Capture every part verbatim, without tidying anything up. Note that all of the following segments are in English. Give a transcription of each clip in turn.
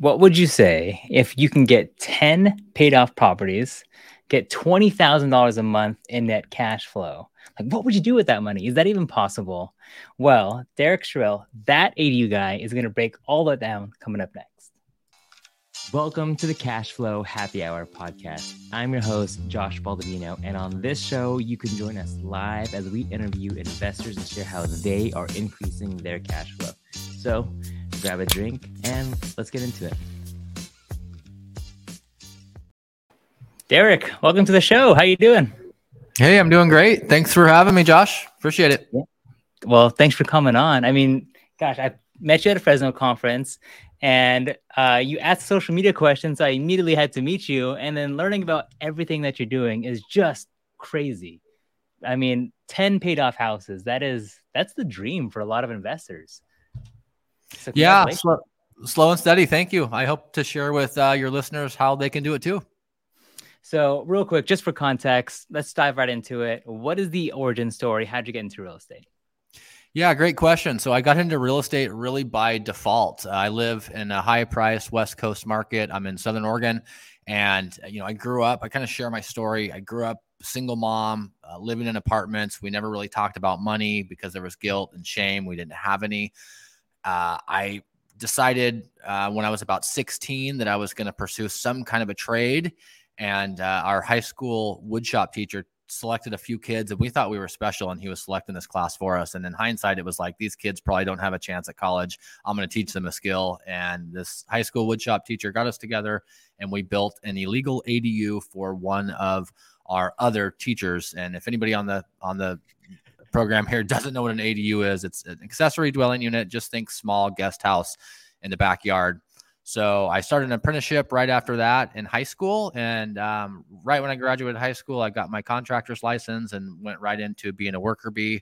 what would you say if you can get ten paid off properties, get twenty thousand dollars a month in net cash flow? Like, what would you do with that money? Is that even possible? Well, Derek Sherrill, that A D U guy, is going to break all that down coming up next. Welcome to the Cash Flow Happy Hour podcast. I'm your host, Josh Baldovino, and on this show, you can join us live as we interview investors and share how they are increasing their cash flow. So grab a drink and let's get into it. Derek, welcome to the show. How you doing? Hey, I'm doing great. Thanks for having me, Josh. Appreciate it. Well, thanks for coming on. I mean, gosh, I met you at a Fresno conference, and uh, you asked social media questions. So I immediately had to meet you, and then learning about everything that you're doing is just crazy. I mean, ten paid off houses. That is, that's the dream for a lot of investors. So yeah, slow, slow and steady. Thank you. I hope to share with uh, your listeners how they can do it too. So real quick, just for context, let's dive right into it. What is the origin story? How'd you get into real estate? Yeah, great question. So I got into real estate really by default. Uh, I live in a high-priced West Coast market. I'm in Southern Oregon, and you know, I grew up. I kind of share my story. I grew up single mom, uh, living in apartments. We never really talked about money because there was guilt and shame. We didn't have any. Uh, I decided uh, when I was about sixteen that I was going to pursue some kind of a trade, and uh, our high school woodshop teacher selected a few kids, and we thought we were special, and he was selecting this class for us. And in hindsight, it was like, these kids probably don't have a chance at college. I'm going to teach them a skill. And this high school woodshop teacher got us together, and we built an illegal A D U for one of our other teachers. And if anybody on the on the program here doesn't know what an A D U is, it's an accessory dwelling unit. Just think small guest house in the backyard. So I started an apprenticeship right after that in high school. And um, right when I graduated high school, I got my contractor's license and went right into being a worker bee.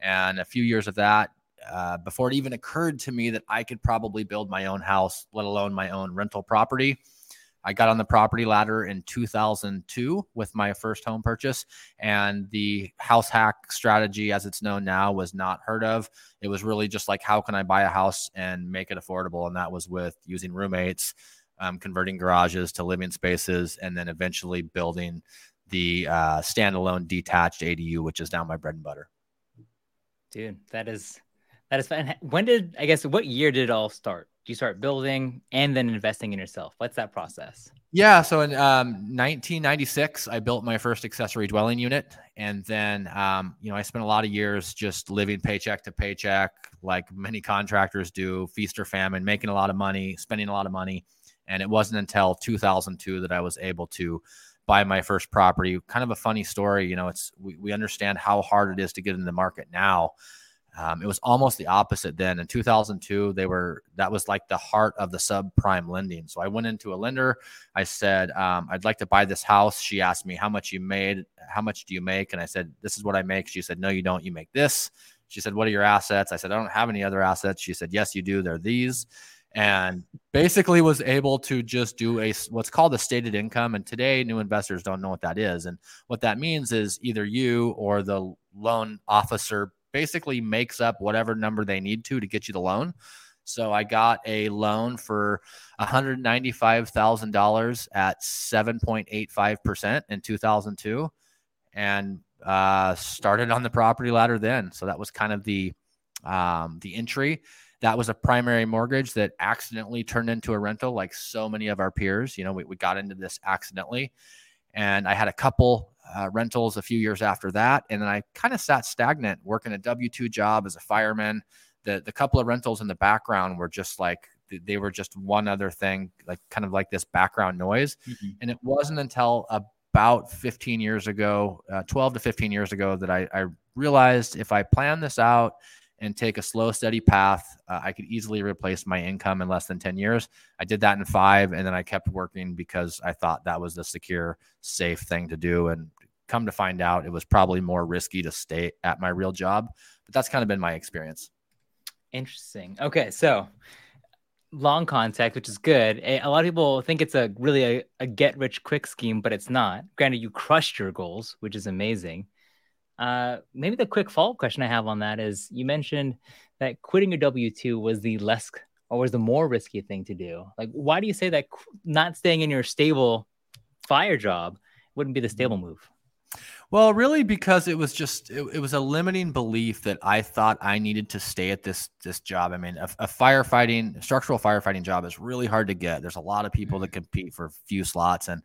And a few years of that uh, before it even occurred to me that I could probably build my own house, let alone my own rental property. I got on the property ladder in two thousand two with my first home purchase, and the house hack strategy, as it's known now, was not heard of. It was really just like, how can I buy a house and make it affordable? And that was with using roommates, um, converting garages to living spaces, and then eventually building the uh, standalone detached A D U, which is now my bread and butter. Dude, that is, that is fun. When did, I guess, what year did it all start? Do you start building and then investing in yourself? What's that process? Yeah. So in um, nineteen ninety-six, I built my first accessory dwelling unit. And then, um, you know, I spent a lot of years just living paycheck to paycheck, like many contractors do, feast or famine, making a lot of money, spending a lot of money. And it wasn't until two thousand two that I was able to buy my first property. Kind of a funny story. You know, it's, we, we understand how hard it is to get in the market now. Um, it was almost the opposite then. In two thousand two, they were, that was like the heart of the subprime lending. So I went into a lender. I said, um, I'd like to buy this house. She asked me, how much you made, how much do you make? And I said, this is what I make. She said, no, you don't. You make this. She said, what are your assets? I said, I don't have any other assets. She said, yes, you do. They're these. And basically was able to just do a what's called a stated income. And today, new investors don't know what that is. And what that means is either you or the loan officer basically makes up whatever number they need to to get you the loan. So I got a loan for one hundred ninety-five thousand dollars at seven point eight five percent in two thousand two, and uh, started on the property ladder then. So that was kind of the um, the entry. That was a primary mortgage that accidentally turned into a rental, like so many of our peers. You know, we, we got into this accidentally, and I had a couple Uh, rentals a few years after that. And then I kind of sat stagnant working a W two job as a fireman. The the couple of rentals in the background were just like, they were just one other thing, like kind of like this background noise. Mm-hmm. And it wasn't until about fifteen years ago, uh, twelve to fifteen years ago that I, I realized if I plan this out and take a slow, steady path, uh, I could easily replace my income in less than ten years. I did that in five, and then I kept working because I thought that was the secure, safe thing to do. And come to find out, it was probably more risky to stay at my real job. But that's kind of been my experience. Interesting. Okay, so long contact, which is good. A lot of people think it's a really a, a get-rich-quick scheme, but it's not. Granted, you crushed your goals, which is amazing. Uh, maybe the quick follow-up question I have on that is, you mentioned that quitting your W two was the less always the more risky thing to do? Like, why do you say that not staying in your stable fire job wouldn't be the stable move? Well, really, because it was just it, it was a limiting belief that I thought I needed to stay at this this job. I mean, a, a firefighting, structural firefighting job is really hard to get. There's a lot of people that compete for a few slots, and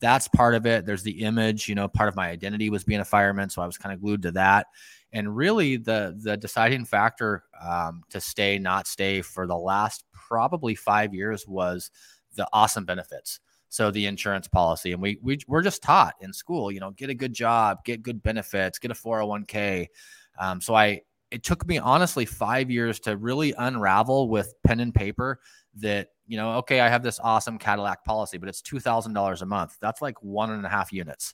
that's part of it. There's the image, you know, part of my identity was being a fireman, so I was kind of glued to that. And really, the the deciding factor um, to stay, not stay for the last probably five years was the awesome benefits. So the insurance policy, and we, we we're just taught in school, you know, get a good job, get good benefits, get a four oh one k. Um, so I, it took me honestly five years to really unravel with pen and paper that, you know, okay, I have this awesome Cadillac policy, but it's two thousand dollars a month. That's like one and a half units.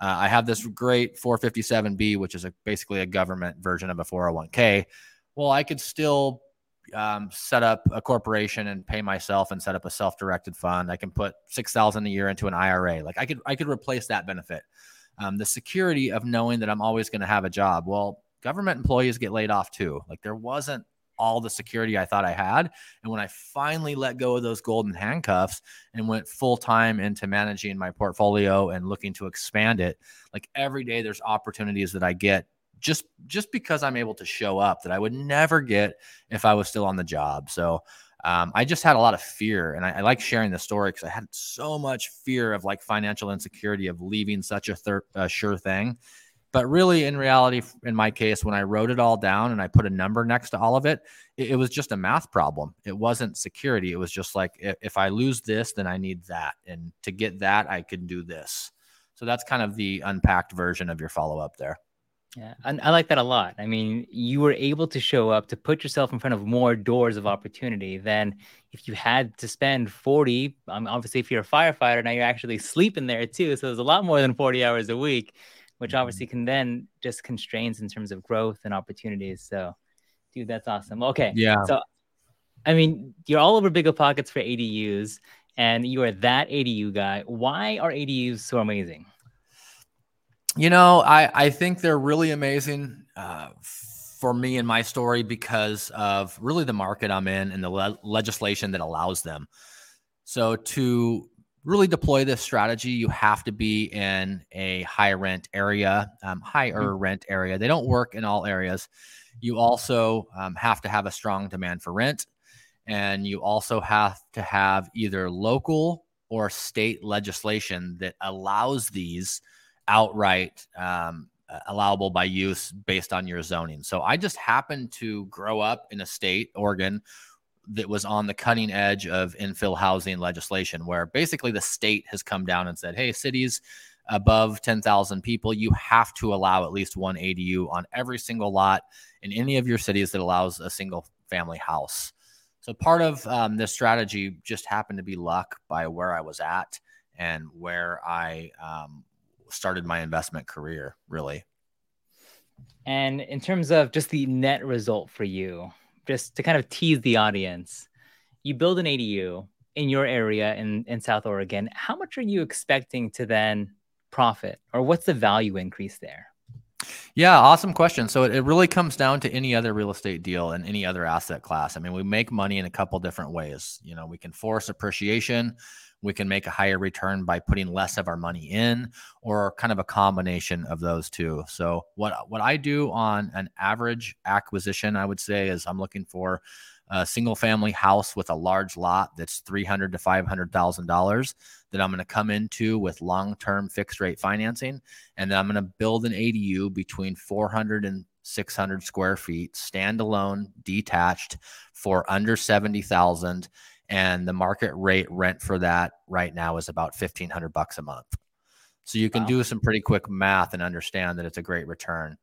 Uh, I have this great four fifty-seven B, which is a, basically a government version of a four oh one k. Well, I could still um, set up a corporation and pay myself and set up a self-directed fund. I can put six thousand a year into an I R A. Like I could, I could replace that benefit. Um, the security of knowing that I'm always going to have a job. Well, government employees get laid off too. Like there wasn't all the security I thought I had. And when I finally let go of those golden handcuffs and went full time into managing my portfolio and looking to expand it, like every day there's opportunities that I get just just because I'm able to show up that I would never get if I was still on the job. So um, I just had a lot of fear. And I, I like sharing this story because I had so much fear of like financial insecurity of leaving such a, thir- a sure thing. But really, in reality, in my case, when I wrote it all down and I put a number next to all of it, it, it was just a math problem. It wasn't security. It was just like, if, if I lose this, then I need that. And to get that, I can do this. So that's kind of the unpacked version of your follow-up there. Yeah, I, I like that a lot. I mean, you were able to show up to put yourself in front of more doors of opportunity than if you had to spend forty. Um, obviously, if you're a firefighter, now you're actually sleeping there too. So there's a lot more than forty hours a week, which obviously can then just constraints in terms of growth and opportunities. So, dude, that's awesome. Okay. Yeah. So, I mean, you're all over BiggerPockets for A D Us, and you are that A D U guy. Why are A D Us so amazing? You know, I, I think they're really amazing uh, for me and my story because of really the market I'm in and the le- legislation that allows them. So to really deploy this strategy, you have to be in a high rent area, um, higher rent area. They don't work in all areas. You also um, have to have a strong demand for rent. And you also have to have either local or state legislation that allows these outright um, allowable by use based on your zoning. So I just happened to grow up in a state, Oregon, that was on the cutting edge of infill housing legislation, where basically the state has come down and said, hey, cities above ten thousand people, you have to allow at least one A D U on every single lot in any of your cities that allows a single family house. So part of um, this strategy just happened to be luck by where I was at and where I um, started my investment career, really. And in terms of just the net result for you, just to kind of tease the audience, you build an A D U in your area in, in South Oregon. How much are you expecting to then profit, or what's the value increase there? Yeah, awesome question. So it, it really comes down to any other real estate deal and any other asset class. I mean, we make money in a couple different ways. You know, we can force appreciation. We can make a higher return by putting less of our money in, or kind of a combination of those two. So what what I do on an average acquisition, I would say, is I'm looking for a single family house with a large lot that's three hundred thousand dollars to five hundred thousand dollars that I'm going to come into with long-term fixed rate financing. And then I'm going to build an A D U between four hundred and six hundred square feet, standalone, detached, for under seventy thousand dollars. And the market rate rent for that right now is about fifteen hundred bucks a month. So you can wow. do some pretty quick math and understand that it's a great return.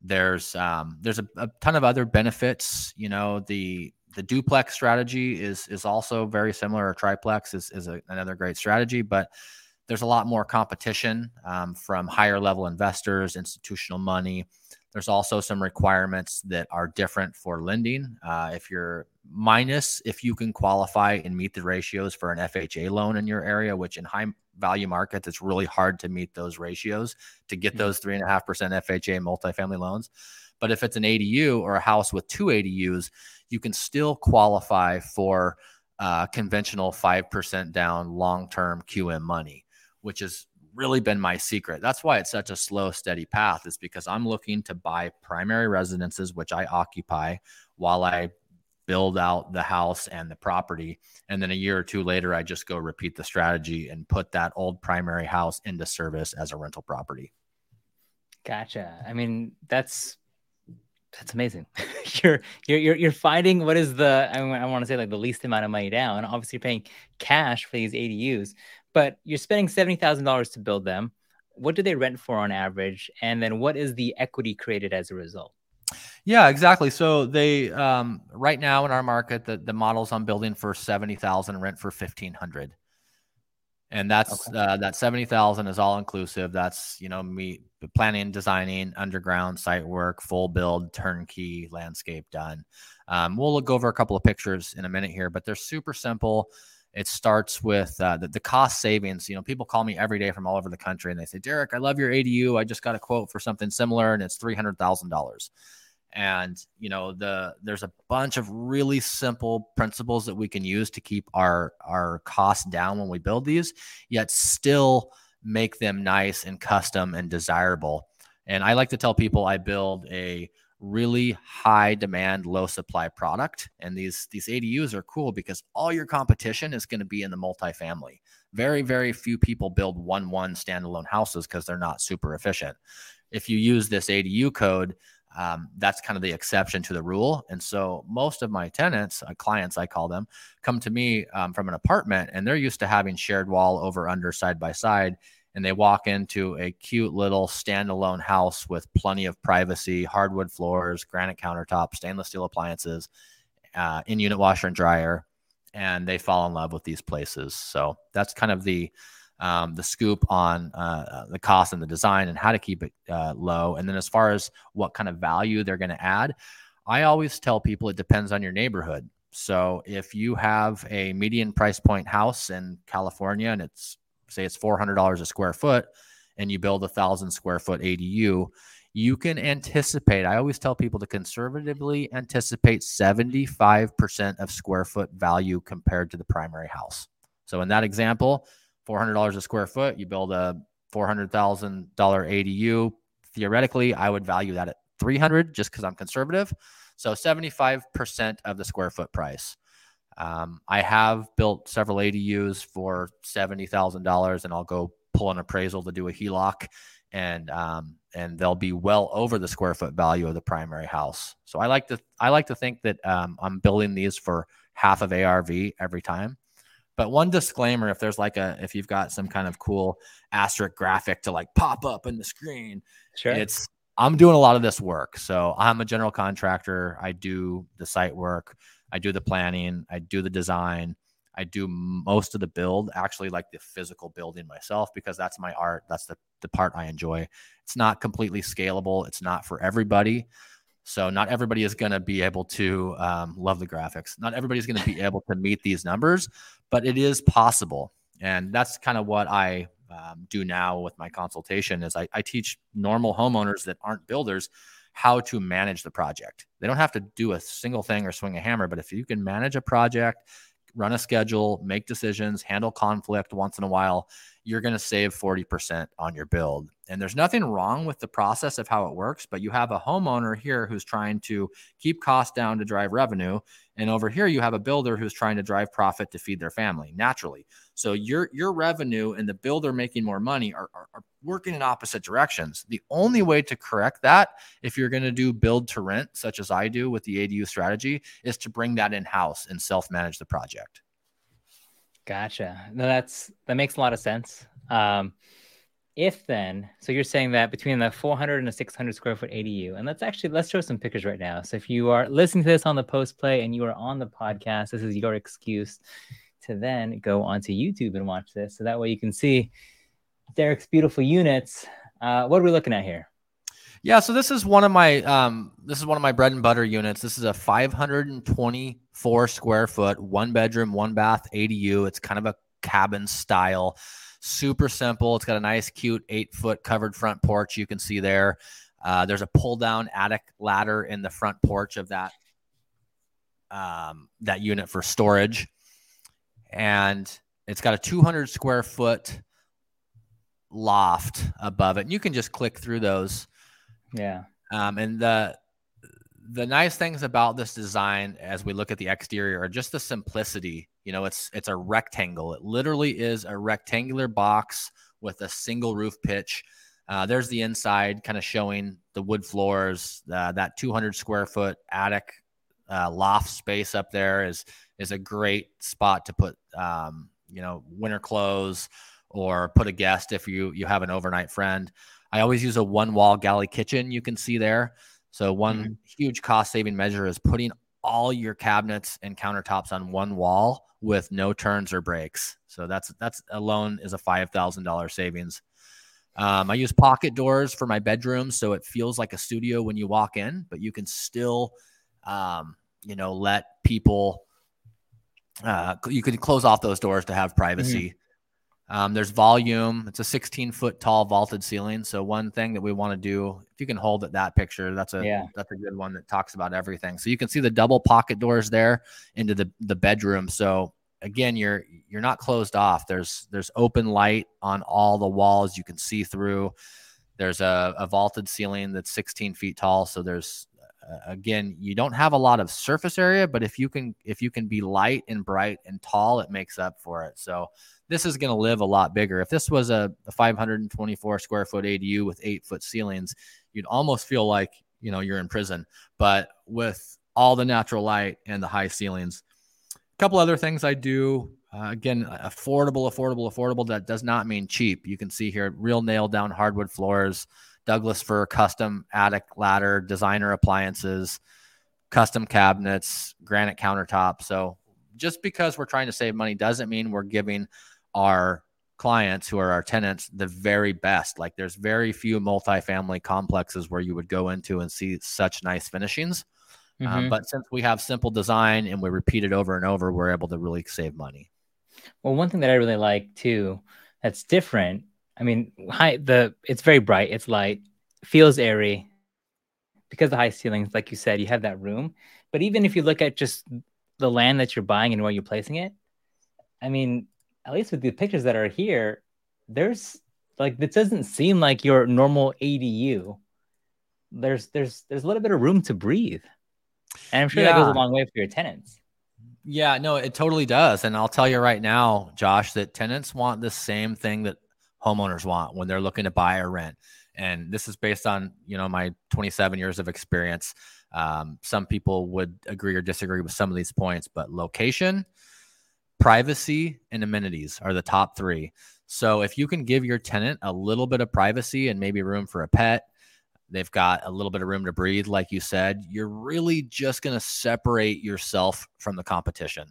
There's um, there's a, a ton of other benefits. You know, the the duplex strategy is is also very similar, or triplex is is a, another great strategy, but there's a lot more competition um, from higher level investors, institutional money. There's also some requirements that are different for lending. Uh, if you're minus, if you can qualify and meet the ratios for an F H A loan in your area, which in high value markets, it's really hard to meet those ratios to get those three and a half percent F H A multifamily loans. But if it's an A D U or a house with two A D Us, you can still qualify for uh, conventional five percent down long-term Q M money, which has really been my secret. That's why it's such a slow, steady path, is because I'm looking to buy primary residences, which I occupy while I build out the house and the property. And then a year or two later, I just go repeat the strategy and put that old primary house into service as a rental property. Gotcha. I mean, that's, that's amazing. you're, you're, you're, you're finding what is the, I, mean, I want to say like the least amount of money down, and obviously you're paying cash for these A D Us, but you're spending seventy thousand dollars to build them. What do they rent for on average? And then what is the equity created as a result? Yeah, exactly. So they, um, right now in our market, the, the models I'm building for seventy thousand rent for fifteen hundred. And that's, okay. uh, that seventy thousand is all inclusive. That's, you know, me planning, designing, underground site work, full build, turnkey, landscape done. Um, we'll look over a couple of pictures in a minute here, but they're super simple. It starts with uh, the, the cost savings. You know, people call me every day from all over the country and they say, Derek, I love your A D U. I just got a quote for something similar and it's three hundred thousand dollars. And, you know, the, there's a bunch of really simple principles that we can use to keep our, our costs down when we build these, yet still make them nice and custom and desirable. And I like to tell people I build a really high demand, low supply product. And these, these A D Us are cool because all your competition is going to be in the multifamily. Very, very few people build one, one standalone houses because they're not super efficient. If you use this A D U code, Um, that's kind of the exception to the rule. And so most of my tenants, uh, clients, I call them, come to me um, from an apartment, and they're used to having shared wall, over, under, side by side. And they walk into a cute little standalone house with plenty of privacy, hardwood floors, granite countertops, stainless steel appliances, uh, in-unit washer and dryer. And they fall in love with these places. So that's kind of the Um, the scoop on uh, the cost and the design and how to keep it uh, low. And then as far as what kind of value they're going to add, I always tell people it depends on your neighborhood. So if you have a median price point house in California and it's, say it's four hundred dollars a square foot, and you build a thousand square foot A D U, you can anticipate, I always tell people to conservatively anticipate seventy-five percent of square foot value compared to the primary house. So in that example, four hundred dollars a square foot, you build a four hundred thousand dollars A D U. Theoretically, I would value that at three hundred just because I'm conservative. So seventy-five percent of the square foot price. Um, I have built several A D Us for seventy thousand dollars, and I'll go pull an appraisal to do a H E L O C, and um, and they'll be well over the square foot value of the primary house. So I like to I like to think that um, I'm building these for half of A R V every time. But one disclaimer, if there's like a, if you've got some kind of cool asterisk graphic to like pop up in the screen, sure. It's, I'm doing a lot of this work. So I'm a general contractor. I do the site work. I do the planning. I do the design. I do most of the build, actually like the physical building myself, because that's my art. That's the, the part I enjoy. It's not completely scalable. It's not for everybody. So not everybody is going to be able to um, love the graphics. Not everybody's going to be able to meet these numbers, but it is possible. And that's kind of what I um, do now with my consultation is I, I teach normal homeowners that aren't builders how to manage the project. They don't have to do a single thing or swing a hammer, but if you can manage a project, run a schedule, make decisions, handle conflict once in a while, you're going to save forty percent on your build. And there's nothing wrong with the process of how it works, but you have a homeowner here who's trying to keep costs down to drive revenue. And over here, you have a builder who's trying to drive profit to feed their family naturally. So your, your revenue and the builder making more money are, are, are working in opposite directions. The only way to correct that, if you're going to do build to rent, such as I do with the A D U strategy, is to bring that in-house and self-manage the project. Gotcha. No, that's, that makes a lot of sense. Um, if then, so you're saying that between the four hundred and the six hundred square foot A D U, and let's actually, let's show some pictures right now. So if you are listening to this on the post play and you are on the podcast, this is your excuse to then go onto YouTube and watch this. So that way you can see Derek's beautiful units. Uh, what are we looking at here? Yeah. So this is one of my, um, this is one of my bread and butter units. This is a five hundred twenty-four square foot, one bedroom, one bath A D U. It's kind of a cabin style, super simple. It's got a nice, cute eight foot covered front porch you can see there. Uh, there's a pull-down attic ladder in the front porch of that um, that unit for storage. And it's got a two hundred square foot loft above it. And you can just click through those. Yeah. Um, and the the nice things about this design as we look at the exterior are just the simplicity. You know, it's it's a rectangle. It literally is a rectangular box with a single roof pitch. Uh, there's the inside kind of showing the wood floors. Uh, that two hundred square foot attic uh, loft space up there is is a great spot to put, um, you know, winter clothes or put a guest if you you have an overnight friend. I always use a one-wall galley kitchen you can see there. So one mm-hmm. huge cost-saving measure is putting all your cabinets and countertops on one wall with no turns or breaks. So that's that's alone is a five thousand dollars savings. Um, I use pocket doors for my bedroom, so it feels like a studio when you walk in, but you can still, um, you know, let people, uh, you can close off those doors to have privacy. Mm-hmm. Um, there's volume. It's a sixteen foot tall vaulted ceiling. So one thing that we want to do, if you can hold at that picture, that's a, yeah. that's a good one that talks about everything. So you can see the double pocket doors there into the, the bedroom. So again, you're, you're not closed off. There's, there's open light on all the walls. You can see through. There's a, a vaulted ceiling that's sixteen feet tall. So there's, uh, again, you don't have a lot of surface area, but if you can, if you can be light and bright and tall, it makes up for it. So this is going to live a lot bigger. If this was a, a five hundred twenty-four square foot A D U with eight foot ceilings, you'd almost feel like, you know, you're in prison, but with all the natural light and the high ceilings. A couple other things I do, uh, again, affordable, affordable, affordable. That does not mean cheap. You can see here, real nail down hardwood floors, Douglas fir custom attic ladder, designer appliances, custom cabinets, granite countertop. So just because we're trying to save money doesn't mean we're giving our clients who are our tenants the very best. Like there's very few multifamily complexes where you would go into and see such nice finishings. Mm-hmm. Um, but since we have simple design and we repeat it over and over, we're able to really save money. Well, one thing that I really like too, that's different. I mean, high, the, it's very bright. It's light, feels airy because the high ceilings, like you said, you have that room, but even if you look at just the land that you're buying and where you're placing it, I mean, at least with the pictures that are here, there's like, this doesn't seem like your normal A D U. There's, there's, there's a little bit of room to breathe. And I'm sure yeah. that goes a long way for your tenants. Yeah, no, it totally does. And I'll tell you right now, Josh, that tenants want the same thing that homeowners want when they're looking to buy or rent. And this is based on, you know, my twenty-seven years of experience. Um, some people would agree or disagree with some of these points, but location, privacy, and amenities are the top three. So if you can give your tenant a little bit of privacy and maybe room for a pet, they've got a little bit of room to breathe, like you said, you're really just going to separate yourself from the competition.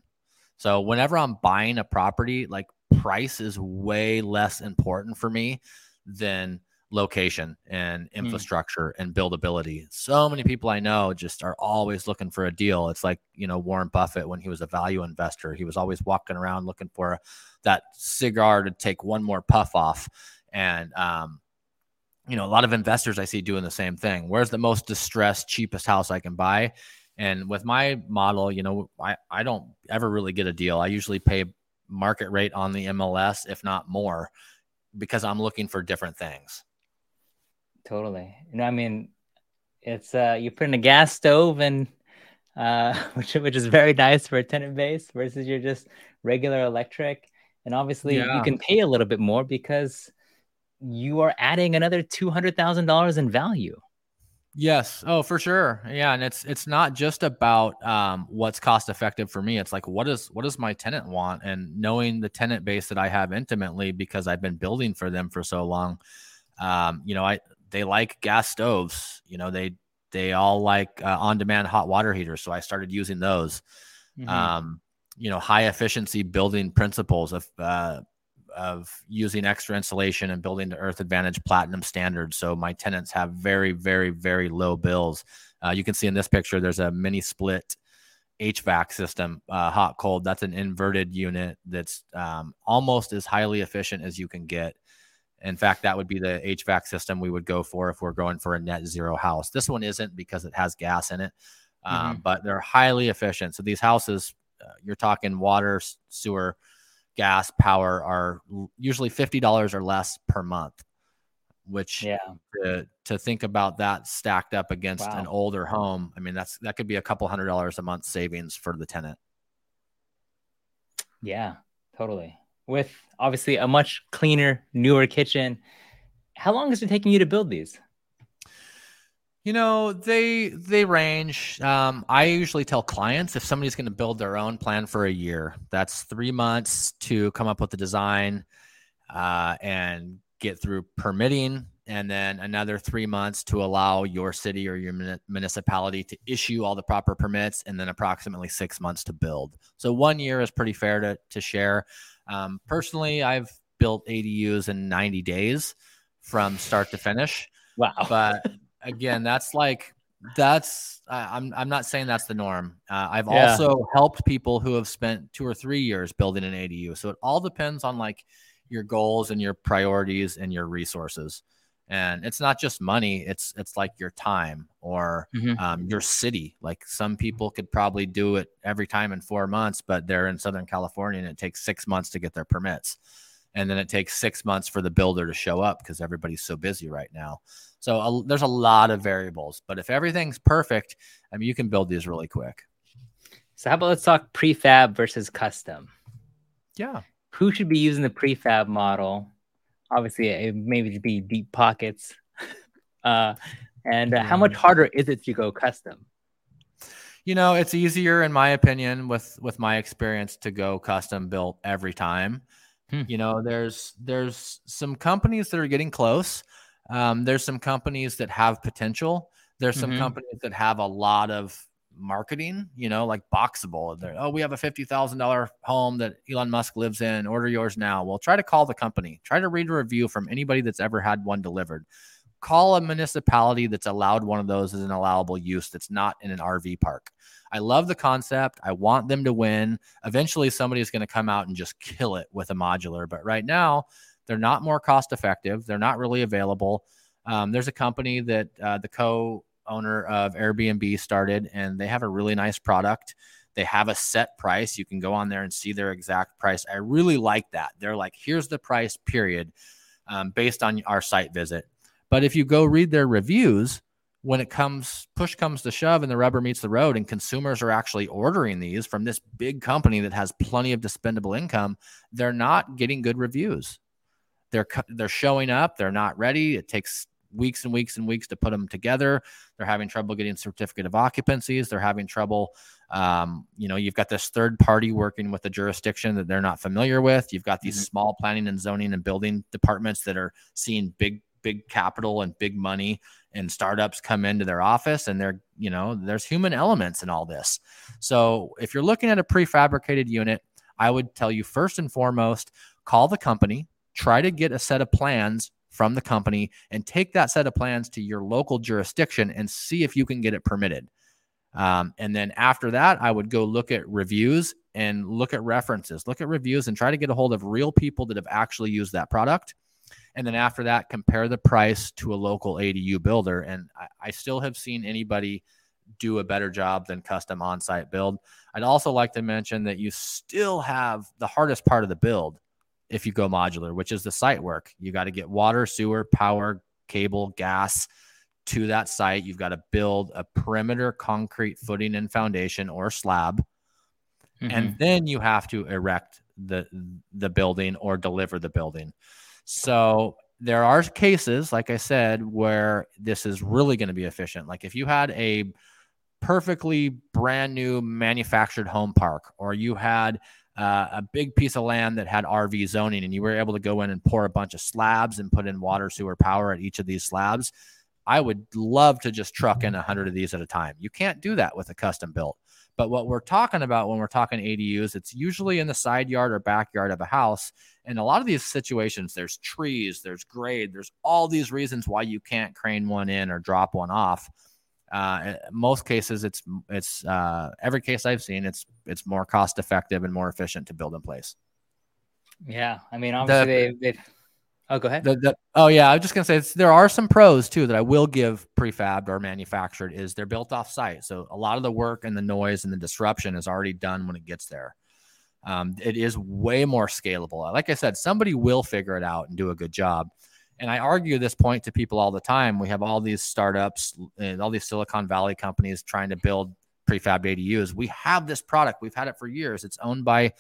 So whenever I'm buying a property, like price is way less important for me than location and infrastructure mm. and buildability. So many people I know just are always looking for a deal. It's like, you know, Warren Buffett, when he was a value investor, he was always walking around looking for that cigar to take one more puff off. And, um, you know, a lot of investors I see doing the same thing. Where's the most distressed, cheapest house I can buy? And with my model, you know, I, I don't ever really get a deal. I usually pay market rate on the M L S, if not more, because I'm looking for different things. Totally. You know, I mean, it's uh, you put in a gas stove, and uh, which which is very nice for a tenant base versus your just regular electric, and obviously yeah. you can pay a little bit more because you are adding another two hundred thousand dollars in value. Yes. Oh, for sure. Yeah, and it's it's not just about um, what's cost effective for me. It's like what is what does my tenant want, and knowing the tenant base that I have intimately because I've been building for them for so long. Um, you know, I. They like gas stoves, you know, they, they all like uh, on-demand hot water heaters. So I started using those, mm-hmm. um, you know, high efficiency building principles of, uh, of using extra insulation and building to Earth Advantage Platinum Standard. So my tenants have very, very, very low bills. Uh, you can see in this picture, there's a mini split H V A C system, uh, hot, cold. That's an inverted unit. That's um, almost as highly efficient as you can get. In fact, that would be the H V A C system we would go for if we're going for a net zero house. This one isn't because it has gas in it, um, mm-hmm. but they're highly efficient. So these houses, uh, you're talking water, sewer, gas, power, are usually fifty dollars or less per month, which yeah. to, to think about that stacked up against wow. an older home, I mean, that's that could be a couple hundred dollars a month savings for the tenant. Yeah, totally. With obviously a much cleaner, newer kitchen. How long is it taking you to build these? You know, they they range. Um, I usually tell clients if somebody's going to build their own plan for a year, that's three months to come up with the design uh, and get through permitting, and then another three months to allow your city or your mun- municipality to issue all the proper permits, and then approximately six months to build. So one year is pretty fair to to share. Um, personally, I've built A D Us in ninety days from start to finish. Wow. But again, that's like, that's, uh, I'm, I'm not saying that's the norm. Uh, I've yeah. also helped people who have spent two or three years building an A D U. So it all depends on like your goals and your priorities and your resources. And it's not just money. It's, it's like your time or mm-hmm. um, your city. Like some people could probably do it every time in four months, but they're in Southern California and it takes six months to get their permits. And then it takes six months for the builder to show up because everybody's so busy right now. So uh, there's a lot of variables, but if everything's perfect, I mean, you can build these really quick. So how about let's talk prefab versus custom. Yeah. Who should be using the prefab model? Obviously, it maybe be deep pockets. Uh, and uh, how much harder is it to go custom? You know, it's easier, in my opinion, with with my experience, to go custom built every time. Hmm. You know, there's there's some companies that are getting close. Um, there's some companies that have potential. There's some mm-hmm. companies that have a lot of marketing, you know, like Boxable. They're, oh, we have a fifty thousand dollars home that Elon Musk lives in. Order yours now. Well, try to call the company. Try to read a review from anybody that's ever had one delivered. Call a municipality that's allowed one of those as an allowable use that's not in an R V park. I love the concept. I want them to win. Eventually, somebody is going to come out and just kill it with a modular. But right now, they're not more cost effective. They're not really available. Um, there's a company that uh, the co owner of Airbnb started, and they have a really nice product. They have a set price. You can go on there and see their exact price. I really like that. They're like, here's the price period um, based on our site visit. But if you go read their reviews, when it comes, push comes to shove and the rubber meets the road and consumers are actually ordering these from this big company that has plenty of dispendable income, they're not getting good reviews. They're, they're showing up. They're not ready. It takes weeks and weeks and weeks to put them together. They're having trouble getting certificate of occupancies. They're having trouble. Um, you know, you've got this third party working with a jurisdiction that they're not familiar with. You've got these mm-hmm. small planning and zoning and building departments that are seeing big, big capital and big money and startups come into their office, and they're, you know, there's human elements in all this. So if you're looking at a prefabricated unit, I would tell you first and foremost, call the company, try to get a set of plans from the company, and take that set of plans to your local jurisdiction and see if you can get it permitted. Um, and then after that, I would go look at reviews and look at references, look at reviews and try to get a hold of real people that have actually used that product. And then after that, compare the price to a local A D U builder. And I, I still have seen anybody do a better job than custom on-site build. I'd also like to mention that you still have the hardest part of the build if you go modular, which is the site work. You got to get water, sewer, power, cable, gas to that site. You've got to build a perimeter concrete footing and foundation or slab. Mm-hmm. And then you have to erect the the building or deliver the building. So there are cases, like I said, where this is really going to be efficient. Like if you had a perfectly brand new manufactured home park, or you had uh, a big piece of land that had R V zoning, and you were able to go in and pour a bunch of slabs and put in water, sewer, power at each of these slabs, I would love to just truck in one hundred of these at a time. You can't do that with a custom built. But what we're talking about when we're talking A D Us, it's usually in the side yard or backyard of a house. And a lot of these situations, there's trees, there's grade, there's all these reasons why you can't crane one in or drop one off. Uh, in most cases, it's it's uh, every case I've seen, it's it's more cost effective and more efficient to build in place. Yeah, I mean, obviously the, they've, they've Oh, go ahead. The, the, oh, yeah. I was just going to say it's, there are some pros, too, that I will give prefabbed or manufactured is they're built off site. So a lot of the work and the noise and the disruption is already done when it gets there. Um, it is way more scalable. Like I said, somebody will figure it out and do a good job. And I argue this point to people all the time. We have all these startups and all these Silicon Valley companies trying to build prefab A D Us. We have this product. We've had it for years. It's owned by,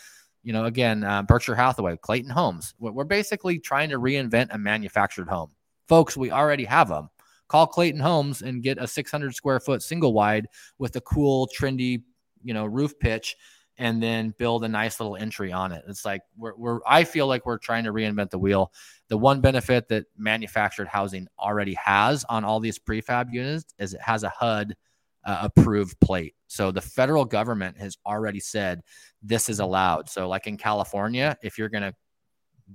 you know, again, uh, Berkshire Hathaway, Clayton Homes. We're basically trying to reinvent a manufactured home. Folks, we already have them. Call Clayton Homes and get a six hundred square foot single wide with a cool, trendy, you know, roof pitch, and then build a nice little entry on it. It's like we're, we're, I feel like we're trying to reinvent the wheel. The one benefit that manufactured housing already has on all these prefab units is it has a H U D uh, approved plate. So the federal government has already said this is allowed. So like in California, if you're going to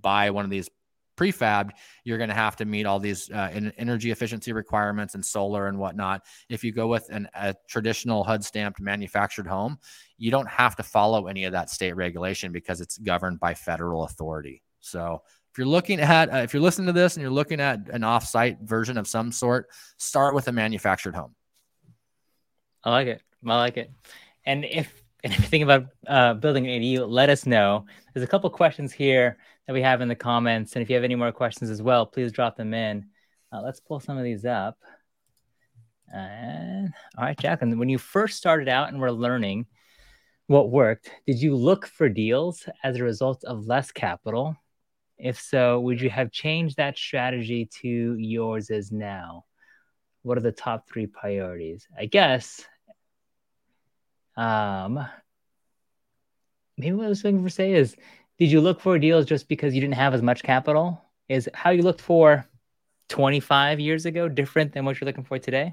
buy one of these prefabbed, you're going to have to meet all these uh, energy efficiency requirements and solar and whatnot. If you go with an, a traditional H U D stamped manufactured home, you don't have to follow any of that state regulation because it's governed by federal authority. So if you're looking at, uh, if you're listening to this and you're looking at an offsite version of some sort, start with a manufactured home. I like it. I like it. And if, and if you think about uh, building an A D U, let us know. There's a couple questions here that we have in the comments. And if you have any more questions as well, please drop them in. Uh, let's pull some of these up. And all right, Jacqueline, when you first started out and were learning what worked, did you look for deals as a result of less capital? If so, would you have changed that strategy to yours is now? What are the top three priorities? I guess um, maybe what I was looking for say is, did you look for deals just because you didn't have as much capital? Is how you looked for twenty-five years ago different than what you're looking for today?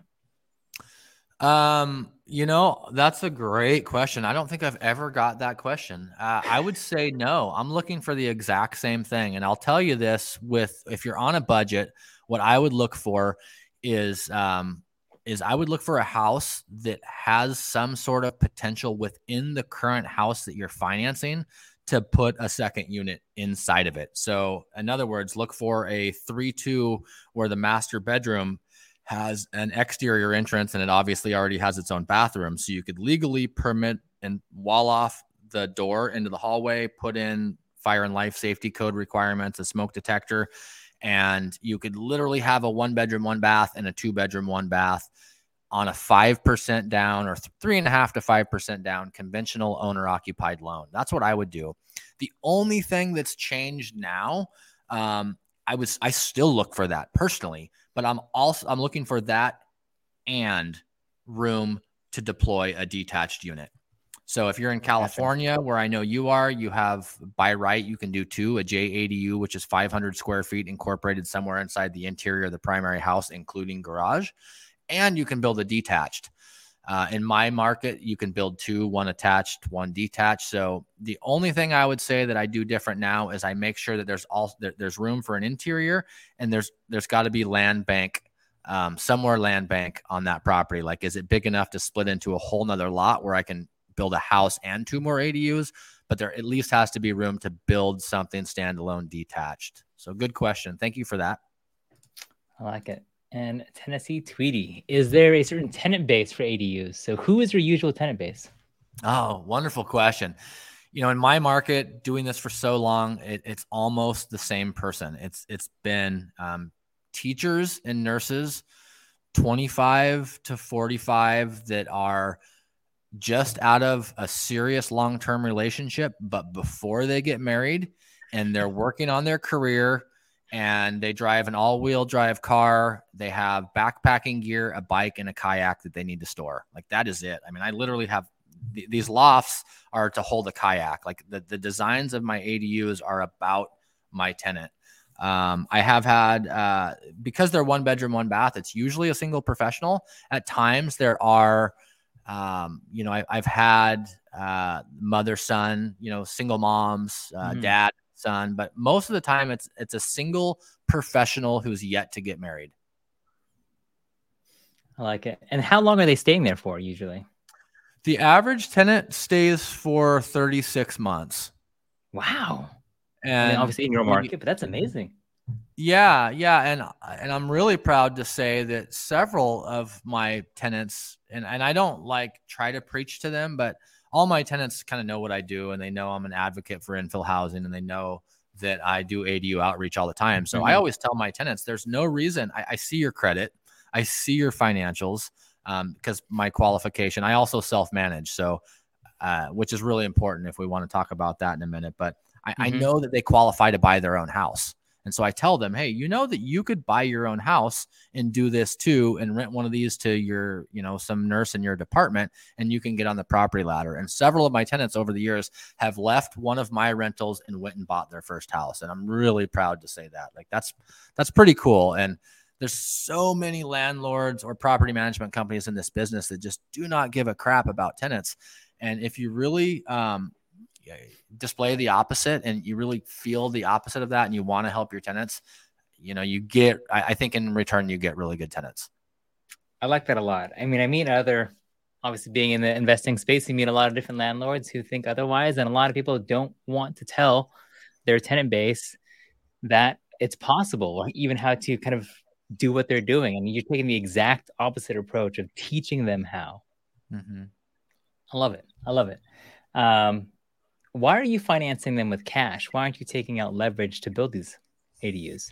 Um, you know, that's a great question. I don't think I've ever got that question. Uh, I would say no. I'm looking for the exact same thing. And I'll tell you this, with if you're on a budget, what I would look for is um, is I would look for a house that has some sort of potential within the current house that you're financing to put a second unit inside of it. So in other words, look for a three two where the master bedroom has an exterior entrance and it obviously already has its own bathroom. So you could legally permit and wall off the door into the hallway, put in fire and life safety code requirements, a smoke detector, and you could literally have a one bedroom, one bath and a two bedroom, one bath on a five percent down or three and a half to five percent down conventional owner occupied loan. That's what I would do. The only thing that's changed now, um, I was, I still look for that personally, but I'm also, I'm looking for that and room to deploy a detached unit. So if you're in California, where I know you are, you have by right, you can do two, a J A D U, which is five hundred square feet incorporated somewhere inside the interior of the primary house, including garage. And you can build a detached. Uh, in my market, you can build two, one attached, one detached. So the only thing I would say that I do different now is I make sure that there's all there, there's room for an interior, and there's there's got to be land bank, um, somewhere land bank on that property. Like, is it big enough to split into a whole nother lot where I can build a house and two more A D Us? But there at least has to be room to build something standalone detached. So good question. Thank you for that. I like it. And Tennessee Tweedy, is there a certain tenant base for A D Us? So who is your usual tenant base? Oh, wonderful question. You know, in my market, doing this for so long, it, it's almost the same person. It's It's been um, teachers and nurses, twenty-five to forty-five, that are just out of a serious long-term relationship, but before they get married and they're working on their career, and they drive an all-wheel drive car. They have backpacking gear, a bike, and a kayak that they need to store. Like, that is it. I mean, I literally have th- these lofts are to hold a kayak. Like, the, the designs of my A D Us are about my tenant. Um, I have had, uh, because they're one bedroom, one bath, it's usually a single professional. At times there are, um, you know, I, I've had uh, mother, son, you know, single moms, uh, mm-hmm. dad, son, but most of the time it's it's a single professional who's yet to get married. I like it. And how long are they staying there for usually? The average tenant stays for thirty-six months. Wow. And I mean, obviously in your market, but that's amazing. Yeah, yeah, and and I'm really proud to say that several of my tenants, and, and I don't like try to preach to them, but all my tenants kind of know what I do, and they know I'm an advocate for infill housing, and they know that I do A D U outreach all the time. So mm-hmm. I always tell my tenants, there's no reason. I, I see your credit, I see your financials, um, because my qualification. I also self-manage, so uh, which is really important if we want to talk about that in a minute. But I, mm-hmm. I know that they qualify to buy their own house. And so I tell them, hey, you know that you could buy your own house and do this too, and rent one of these to your, you know, some nurse in your department, and you can get on the property ladder. And several of my tenants over the years have left one of my rentals and went and bought their first house. And I'm really proud to say that. Like that's, that's pretty cool. And there's so many landlords or property management companies in this business that just do not give a crap about tenants. And if you really, um, display the opposite, and you really feel the opposite of that, and you want to help your tenants, you know, you get, I, I think in return, you get really good tenants. I like that a lot. I mean, I meet other, obviously being in the investing space, you meet a lot of different landlords who think otherwise. And a lot of people don't want to tell their tenant base that it's possible, or even how to kind of do what they're doing. I mean, you're taking the exact opposite approach of teaching them how. Mm-hmm. I love it. I love it. Um, Why are you financing them with cash? Why aren't you taking out leverage to build these A D Us?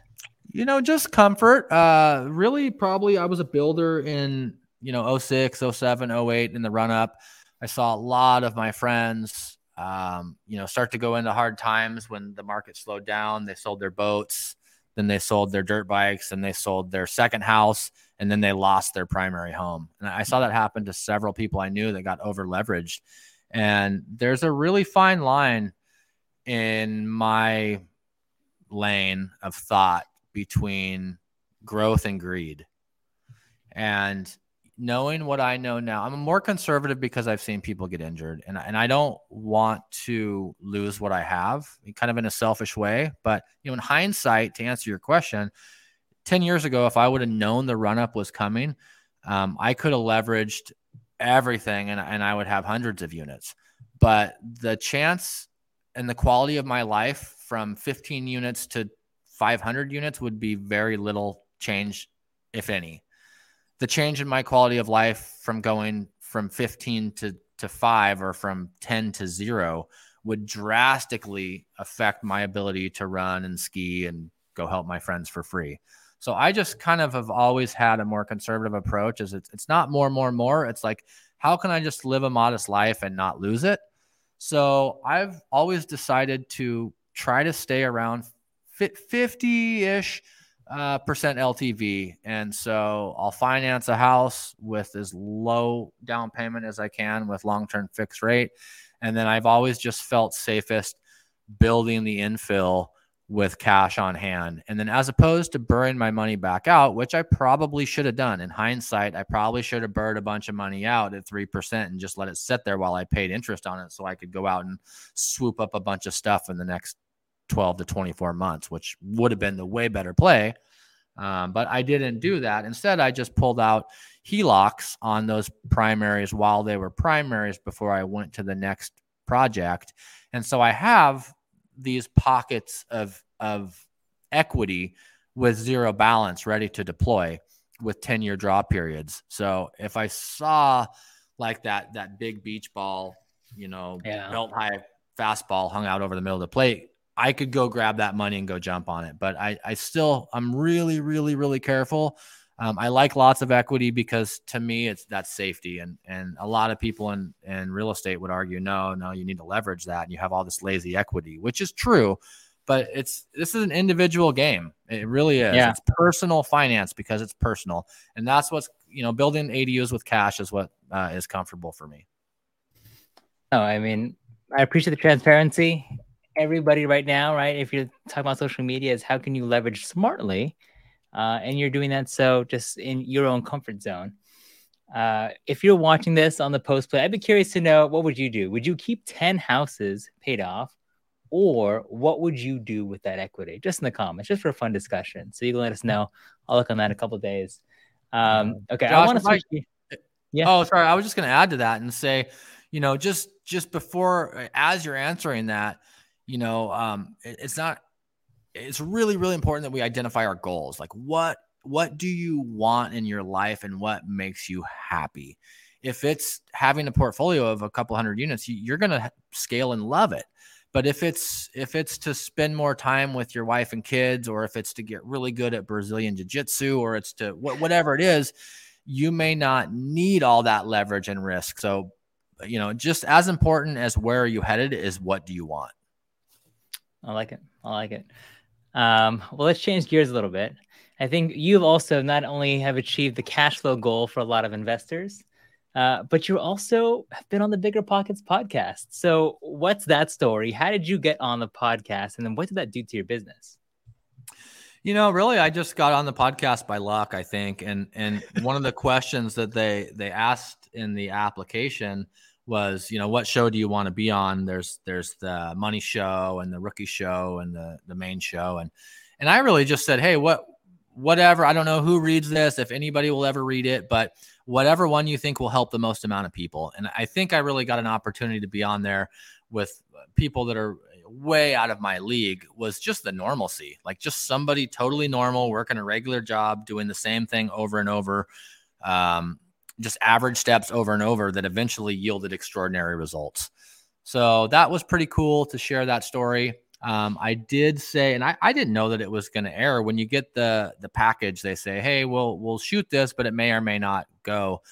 You know, just comfort. Uh, really, probably I was a builder in, you know, oh six, oh seven, oh eight in the run up. I saw a lot of my friends, um, you know, start to go into hard times when the market slowed down. They sold their boats, then they sold their dirt bikes, and they sold their second house, and then they lost their primary home. And I saw that happen to several people I knew that got over leveraged. And there's a really fine line in my lane of thought between growth and greed. And knowing what I know now, I'm more conservative because I've seen people get injured, and, and I don't want to lose what I have, kind of in a selfish way. But you know, in hindsight, to answer your question, ten years ago, if I would have known the run-up was coming, um, I could have leveraged everything, and, and I would have hundreds of units. But the chance and the quality of my life from fifteen units to five hundred units would be very little change, if any. The change in my quality of life from going from fifteen to, to five, or from ten to zero, would drastically affect my ability to run and ski and go help my friends for free. So I just kind of have always had a more conservative approach. Is it's, it's not more, more, more. It's like, how can I just live a modest life and not lose it? So I've always decided to try to stay around fifty-ish uh, percent L T V. And so I'll finance a house with as low down payment as I can with long-term fixed rate. And then I've always just felt safest building the infill with cash on hand. And then as opposed to burning my money back out, which I probably should have done in hindsight, I probably should have burned a bunch of money out at three percent and just let it sit there while I paid interest on it, so I could go out and swoop up a bunch of stuff in the next twelve to twenty-four months, which would have been the way better play. Um, but I didn't do that. Instead, I just pulled out H E L O Cs on those primaries while they were primaries before I went to the next project. And so I have these pockets of, of equity with zero balance ready to deploy with ten year draw periods. So if I saw like that, that big beach ball, you know, yeah. belt high fastball hung out over the middle of the plate, I could go grab that money and go jump on it. But I, I still, I'm really, really, really careful. Um, I like lots of equity because to me it's that's safety. And, and a lot of people in, in real estate would argue, no, no, you need to leverage that, and you have all this lazy equity, which is true, but it's, this is an individual game. It really is. Yeah. It's personal finance because it's personal. And that's what's, you know, building A D Us with cash is what uh, is comfortable for me. Oh, I mean, I appreciate the transparency. Everybody right now, right? If you're talking about social media, is how can you leverage smartly? Uh, and you're doing that so just in your own comfort zone. Uh, if you're watching this on the post play, I'd be curious to know, what would you do? Would you keep ten houses paid off, or what would you do with that equity? Just in the comments, just for a fun discussion. So you can let us know. I'll look on that in a couple of days. Um, okay, Josh, I want to switch. I, yeah. Oh, sorry. I was just going to add to that and say, you know, just just before, as you're answering that, you know, um, it, it's not it's really, really important that we identify our goals. Like what, what do you want in your life and what makes you happy? If it's having a portfolio of a couple hundred units, you're going to scale and love it. But if it's, if it's to spend more time with your wife and kids, or if it's to get really good at Brazilian jiu-jitsu, or it's to whatever it is, you may not need all that leverage and risk. So, you know, just as important as where are you headed is what do you want? I like it. I like it. Um, well, let's change gears a little bit. I think you've also not only have achieved the cash flow goal for a lot of investors, Uh, but you also have been on the BiggerPockets podcast. So what's that story? How did you get on the podcast? And then what did that do to your business? You know, really, I just got on the podcast by luck, I think. And and one of the questions that they they asked in the application was, you know, what show do you want to be on? There's there's the money show and the rookie show and the, the main show. And and I really just said, hey, what whatever. I don't know who reads this, if anybody will ever read it, but whatever one you think will help the most amount of people. And I think I really got an opportunity to be on there with people that are way out of my league was just the normalcy, like just somebody totally normal, working a regular job, doing the same thing over and over, um, just average steps over and over that eventually yielded extraordinary results. So that was pretty cool to share that story. Um, I did say, and I, I didn't know that it was going to air. When you get the the package, they say, hey, we'll, we'll shoot this, but it may or may not go.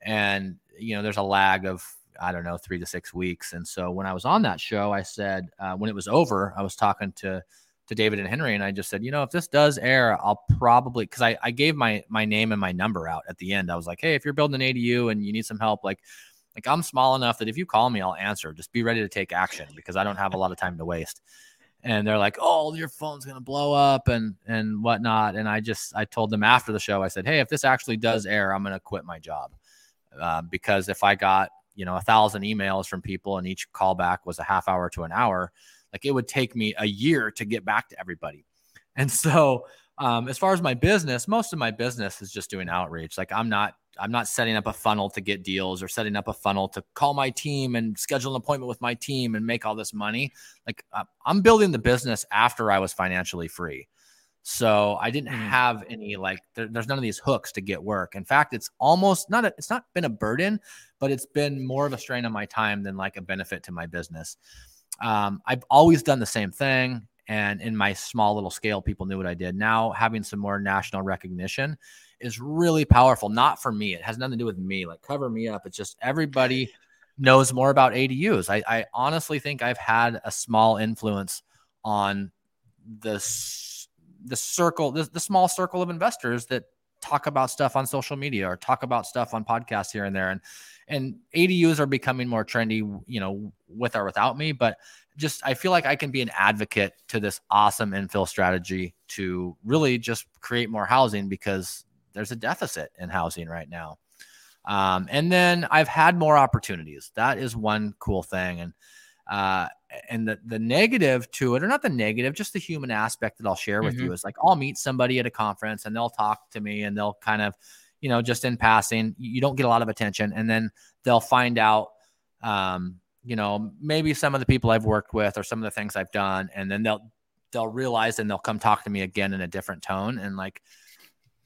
And, you know, there's a lag of, I don't know, three to six weeks. And so when I was on that show, I said, uh, when it was over, I was talking to, to David and Henry, and I just said, you know, if this does air, I'll probably, because I, I gave my, my name and my number out at the end. I was like, hey, if you're building an A D U and you need some help, like, like I'm small enough that if you call me, I'll answer. Just be ready to take action because I don't have a lot of time to waste. And they're like, oh, your phone's going to blow up and, and whatnot. And I just, I told them after the show, I said, hey, if this actually does air, I'm going to quit my job. Uh, because if I got, you know, a thousand emails from people and each callback was a half hour to an hour, like it would take me a year to get back to everybody. And so um, as far as my business, most of my business is just doing outreach. Like I'm not, I'm not setting up a funnel to get deals or setting up a funnel to call my team and schedule an appointment with my team and make all this money. Like uh, I'm building the business after I was financially free. So I didn't have any, like there, there's none of these hooks to get work. In fact, it's almost not, a, it's not been a burden, but it's been more of a strain on my time than like a benefit to my business. Um, I've always done the same thing. And in my small little scale, people knew what I did. Now having some more national recognition is really powerful. Not for me. It has nothing to do with me. Like cover me up. It's just everybody knows more about A D Us. I, I honestly think I've had a small influence on the, the circle, the, the small circle of investors that talk about stuff on social media or talk about stuff on podcasts here and there. And, and A D Us are becoming more trendy, you know, with or without me, but just, I feel like I can be an advocate to this awesome infill strategy to really just create more housing because there's a deficit in housing right now. Um, and then I've had more opportunities. That is one cool thing. And, uh, and the, the negative to it, or not the negative, just the human aspect that I'll share with mm-hmm. you is like, I'll meet somebody at a conference and they'll talk to me and they'll kind of, you know, just in passing, you don't get a lot of attention. And then they'll find out, um, you know, maybe some of the people I've worked with or some of the things I've done, and then they'll, they'll realize and they'll come talk to me again in a different tone. And like,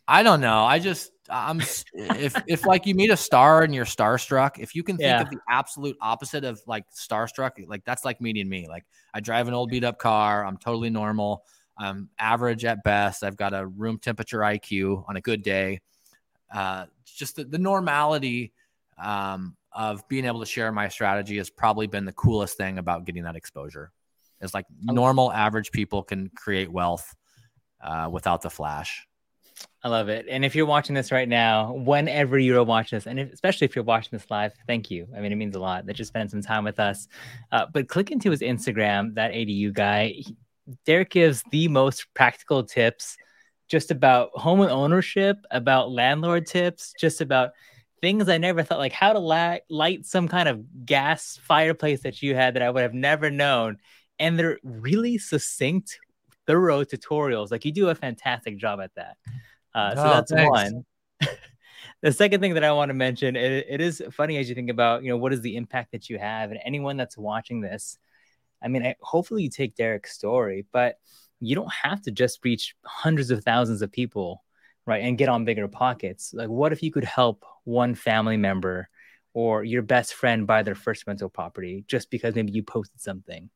I don't know. I just, I'm, if, if like you meet a star and you're starstruck, if you can think yeah. of the absolute opposite of like starstruck, like that's like meeting me. Like I drive an old beat up car. I'm totally normal. I'm average at best. I've got a room temperature I Q on a good day. Uh, just the, the normality, um, of being able to share my strategy has probably been the coolest thing about getting that exposure. It's like normal, average people can create wealth uh, without the flash. I love it. And if you're watching this right now, whenever you're watching this, and if, especially if you're watching this live, thank you. I mean, it means a lot that you're spending some time with us. Uh, but click into his Instagram, That A D U Guy. He, Derek gives the most practical tips just about home ownership, about landlord tips, just about things I never thought, like how to la- light some kind of gas fireplace that you had that I would have never known. And they're really succinct, thorough tutorials. Like you do a fantastic job at that. Uh, so oh, that's thanks. One. The second thing that I want to mention, it, it is funny as you think about, you know, what is the impact that you have? And anyone that's watching this, I mean, I, hopefully you take Derek's story, but you don't have to just reach hundreds of thousands of people, right, and get on BiggerPockets. Like, what if you could help one family member or your best friend buy their first rental property just because maybe you posted something?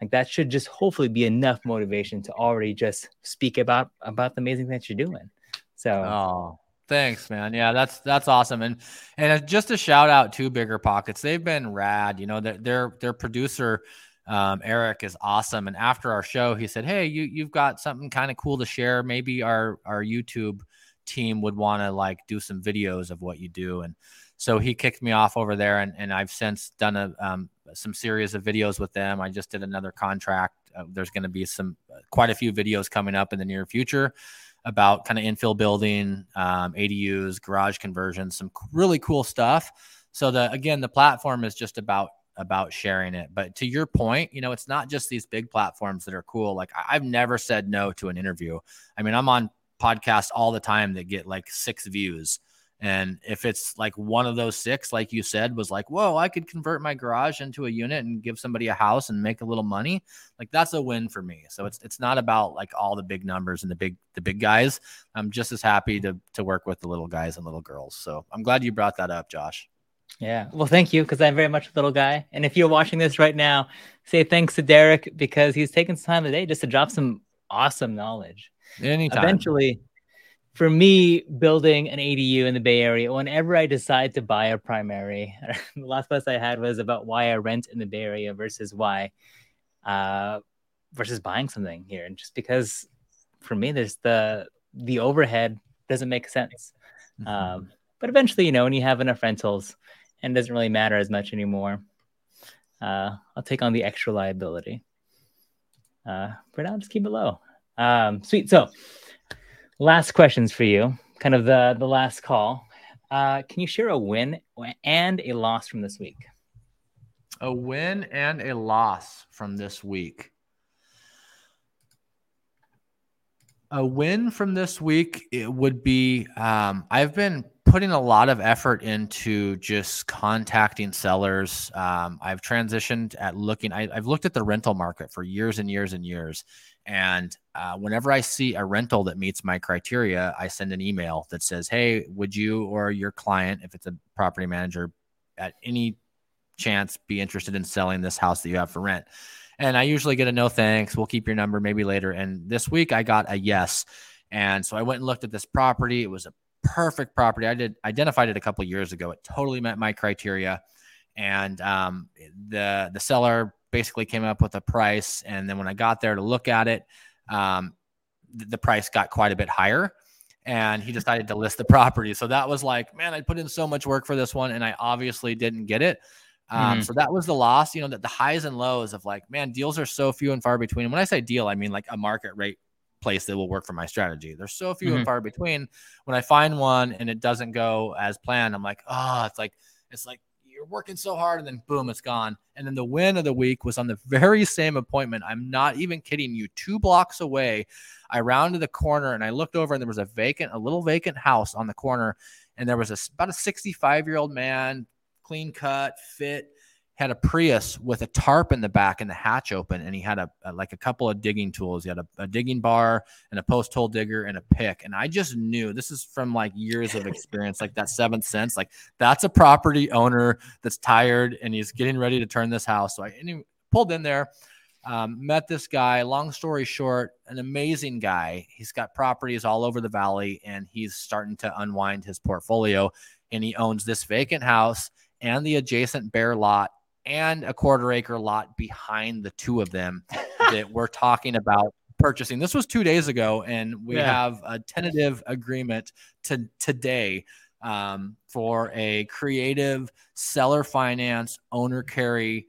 Like, that should just hopefully be enough motivation to already just speak about about the amazing things you're doing. So, oh, thanks, man. Yeah, that's that's awesome. And and just a shout out to BiggerPockets. They've been rad. You know, their their, their producer um, Eric is awesome. And after our show, he said, "Hey, you you've got something kind of cool to share. Maybe our our YouTube team would want to like do some videos of what you do." And so he kicked me off over there, and, and I've since done a, um, some series of videos with them. I just did another contract. Uh, there's going to be some, quite a few videos coming up in the near future about kind of infill building, um, A D Us, garage conversions, some really cool stuff. So the, again, the platform is just about, about sharing it. But to your point, you know, it's not just these big platforms that are cool. Like, I've never said no to an interview. I mean, I'm on podcasts all the time that get like six views. And if it's like one of those six, like you said, was like, whoa, I could convert my garage into a unit and give somebody a house and make a little money. Like, that's a win for me. So it's, it's not about like all the big numbers and the big, the big guys. I'm just as happy to, to work with the little guys and little girls. So I'm glad you brought that up, Josh. Yeah. Well, thank you. 'Cause I'm very much a little guy. And if you're watching this right now, say thanks to Derek, because he's taking some time today just to drop some awesome knowledge. Anytime. Eventually, for me, building an A D U in the Bay Area, whenever I decide to buy a primary, the last post I had was about why I rent in the Bay Area versus why, uh, versus buying something here. And just because for me, there's the, the overhead doesn't make sense. Mm-hmm. Um, but eventually, you know, when you have enough rentals and it doesn't really matter as much anymore, uh, I'll take on the extra liability. Uh, for now, just keep it low. Um, sweet. So, last questions for you, kind of the, the last call. Uh, can you share a win and a loss from this week? A win and a loss from this week. A win from this week, it would be, um, I've been putting a lot of effort into just contacting sellers. Um, I've transitioned at looking, I, I've looked at the rental market for years and years and years. And uh, whenever I see a rental that meets my criteria, I send an email that says, "Hey, would you or your client, if it's a property manager, at any chance be interested in selling this house that you have for rent?" And I usually get a no thanks. We'll keep your number, maybe later. And this week I got a yes. And so I went and looked at this property. It was a perfect property. I did identified it a couple of years ago. It totally met my criteria. And um, the the seller basically came up with a price. And then when I got there to look at it, um, th- the price got quite a bit higher, and he decided to list the property. So that was like, man, I put in so much work for this one and I obviously didn't get it. Um, mm-hmm. So that was the loss, you know, that the highs and lows of like, man, deals are so few and far between. And when I say deal, I mean like a market rate place that will work for my strategy. There's so few mm-hmm. and far between. When I find one and it doesn't go as planned, I'm like, oh, it's like, it's like, you're working so hard and then boom, it's gone. And then the win of the week was on the very same appointment. I'm not even kidding you. Two blocks away, I rounded the corner and I looked over and there was a vacant, a little vacant house on the corner. And there was a, about a sixty-five year old man, clean cut, fit, had a Prius with a tarp in the back and the hatch open. And he had a, a like a couple of digging tools. He had a, a digging bar and a post hole digger and a pick. And I just knew, this is from like years of experience, like that seventh sense, like that's a property owner that's tired and he's getting ready to turn this house. So I and he pulled in there, um, met this guy, long story short, an amazing guy. He's got properties all over the valley and he's starting to unwind his portfolio. And he owns this vacant house and the adjacent bare lot and a quarter acre lot behind the two of them that we're talking about purchasing. This was two days ago, and we yeah. have a tentative agreement to today um, for a creative seller finance owner carry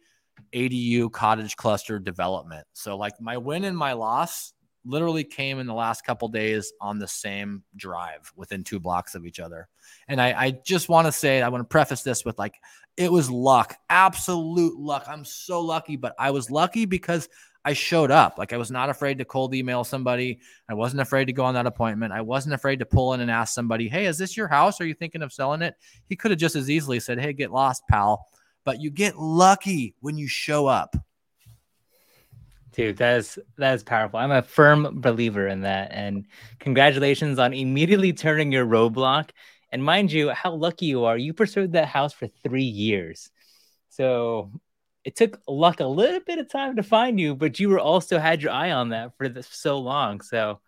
A D U cottage cluster development. So like my win and my loss literally came in the last couple days on the same drive within two blocks of each other. And I, I just want to say, I want to preface this with like, it was luck, absolute luck. I'm so lucky, but I was lucky because I showed up. Like I was not afraid to cold email somebody. I wasn't afraid to go on that appointment. I wasn't afraid to pull in and ask somebody, "Hey, is this your house? Are you thinking of selling it?" He could have just as easily said, "Hey, get lost, pal." But you get lucky when you show up. Dude, that is that is powerful. I'm a firm believer in that. And congratulations on immediately turning your roadblock. And mind you, how lucky you are. You pursued that house for three years. So it took luck a little bit of time to find you, but you were also had your eye on that for this, so long. So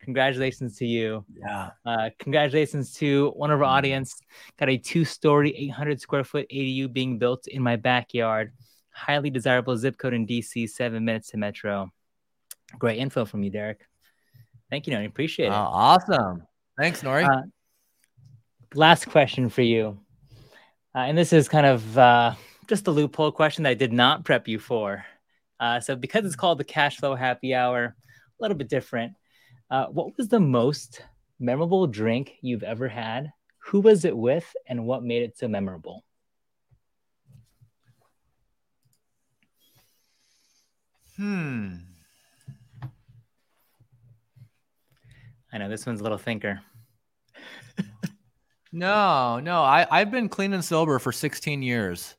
congratulations to you. Yeah. Uh, congratulations to one of our audience. Got a two-story, eight hundred square foot A D U being built in my backyard. Highly desirable zip code in D C, seven minutes to Metro. Great info from you, Derek. Thank you, Nori. Appreciate it. Oh, awesome. Thanks, Nori. Uh, last question for you. Uh, and this is kind of uh, just a loophole question that I did not prep you for. Uh, so because it's called the Cash Flow Happy Hour, a little bit different. Uh, what was the most memorable drink you've ever had? Who was it with, and what made it so memorable? Hmm. I know this one's a little thinker. no, no. I, I've been clean and sober for sixteen years.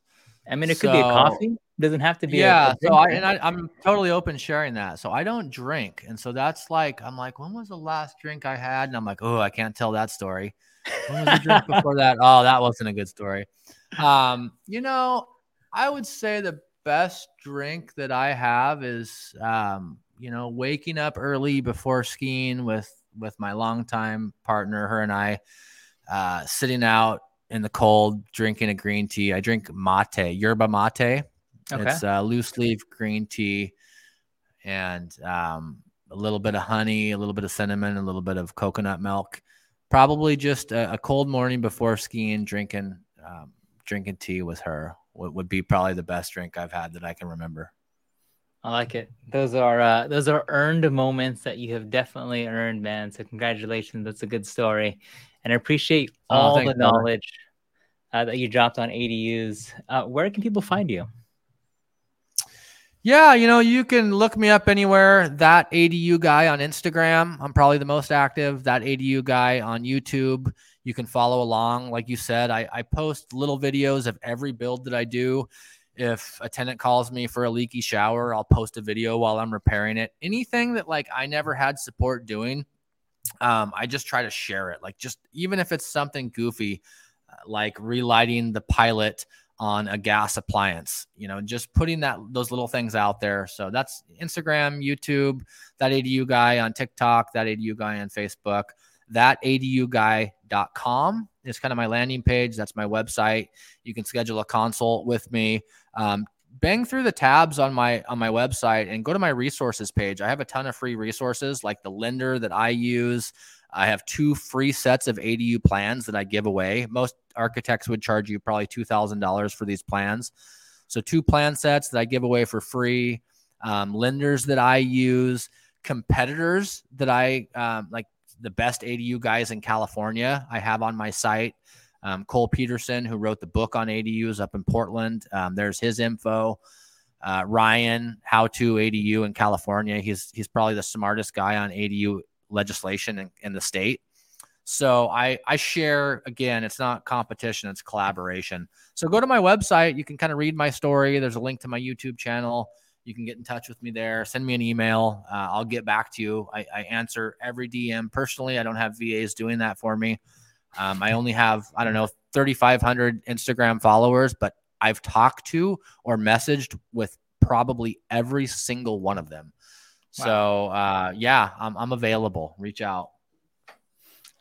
I mean, it so, could be a coffee. It doesn't have to be. Yeah. A, a so I, and I, I'm totally open sharing that. So I don't drink. And so that's like, I'm like, when was the last drink I had? And I'm like, oh, I can't tell that story. When was the drink before that? Oh, that wasn't a good story. Um, you know, I would say the best drink that I have is, um, you know, waking up early before skiing with, with my longtime partner, her and I, uh, sitting out in the cold, drinking a green tea. I drink mate, yerba mate. Okay. It's a uh, loose leaf green tea and, um, a little bit of honey, a little bit of cinnamon, a little bit of coconut milk, probably just a, a cold morning before skiing, drinking, um, drinking tea with her. What would be probably the best drink I've had that I can remember. I like it. Those are uh, those are earned moments that you have definitely earned, man. So congratulations. That's a good story. And I appreciate all oh, the knowledge uh, that you dropped on A D Us. Uh, where can people find you? Yeah, you know, you can look me up anywhere. That A D U guy on Instagram. I'm probably the most active. That A D U guy on YouTube. You can follow along. Like you said, I, I post little videos of every build that I do. If a tenant calls me for a leaky shower, I'll post a video while I'm repairing it. Anything that like I never had support doing, um, I just try to share it. Like just even if it's something goofy, like relighting the pilot on a gas appliance, you know, just putting that those little things out there. So that's Instagram, YouTube, That A D U guy on TikTok, That A D U guy on Facebook. that A D U guy dot com is kind of my landing page. That's my website. You can schedule a consult with me. Um, bang through the tabs on my on my website and go to my resources page. I have a ton of free resources like the lender that I use. I have two free sets of A D U plans that I give away. Most architects would charge you probably two thousand dollars for these plans. So two plan sets that I give away for free, um, lenders that I use, competitors that I um, like, the best A D U guys in California I have on my site. Um, Cole Peterson, who wrote the book on A D Us up in Portland. Um, there's his info. Uh, Ryan, how to A D U in California. He's he's probably the smartest guy on A D U legislation in, in the state. So I, I share, again, it's not competition, it's collaboration. So go to my website. You can kind of read my story. There's a link to my YouTube channel. You can get in touch with me there. Send me an email. Uh, I'll get back to you. I, I answer every D M personally. I don't have V As doing that for me. Um, I only have, I don't know, thirty-five hundred Instagram followers, but I've talked to or messaged with probably every single one of them. Wow. So uh, yeah, I'm, I'm available. Reach out.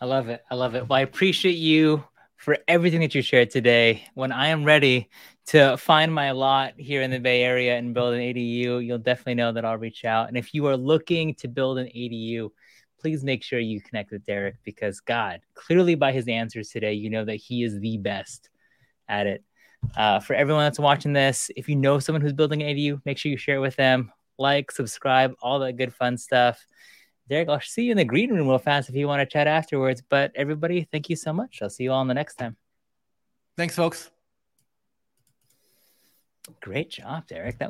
I love it. I love it. Well, I appreciate you for everything that you shared today. When I am ready to find my lot here in the Bay Area and build an A D U, you'll definitely know that I'll reach out. And if you are looking to build an A D U, please make sure you connect with Derek because, God, clearly by his answers today, you know that he is the best at it. Uh, for everyone that's watching this, if you know someone who's building an A D U, make sure you share it with them. Like, subscribe, all that good fun stuff. Derek, I'll see you in the green room real fast if you want to chat afterwards. But everybody, thank you so much. I'll see you all in the next time. Thanks, folks. Great job, Derek. That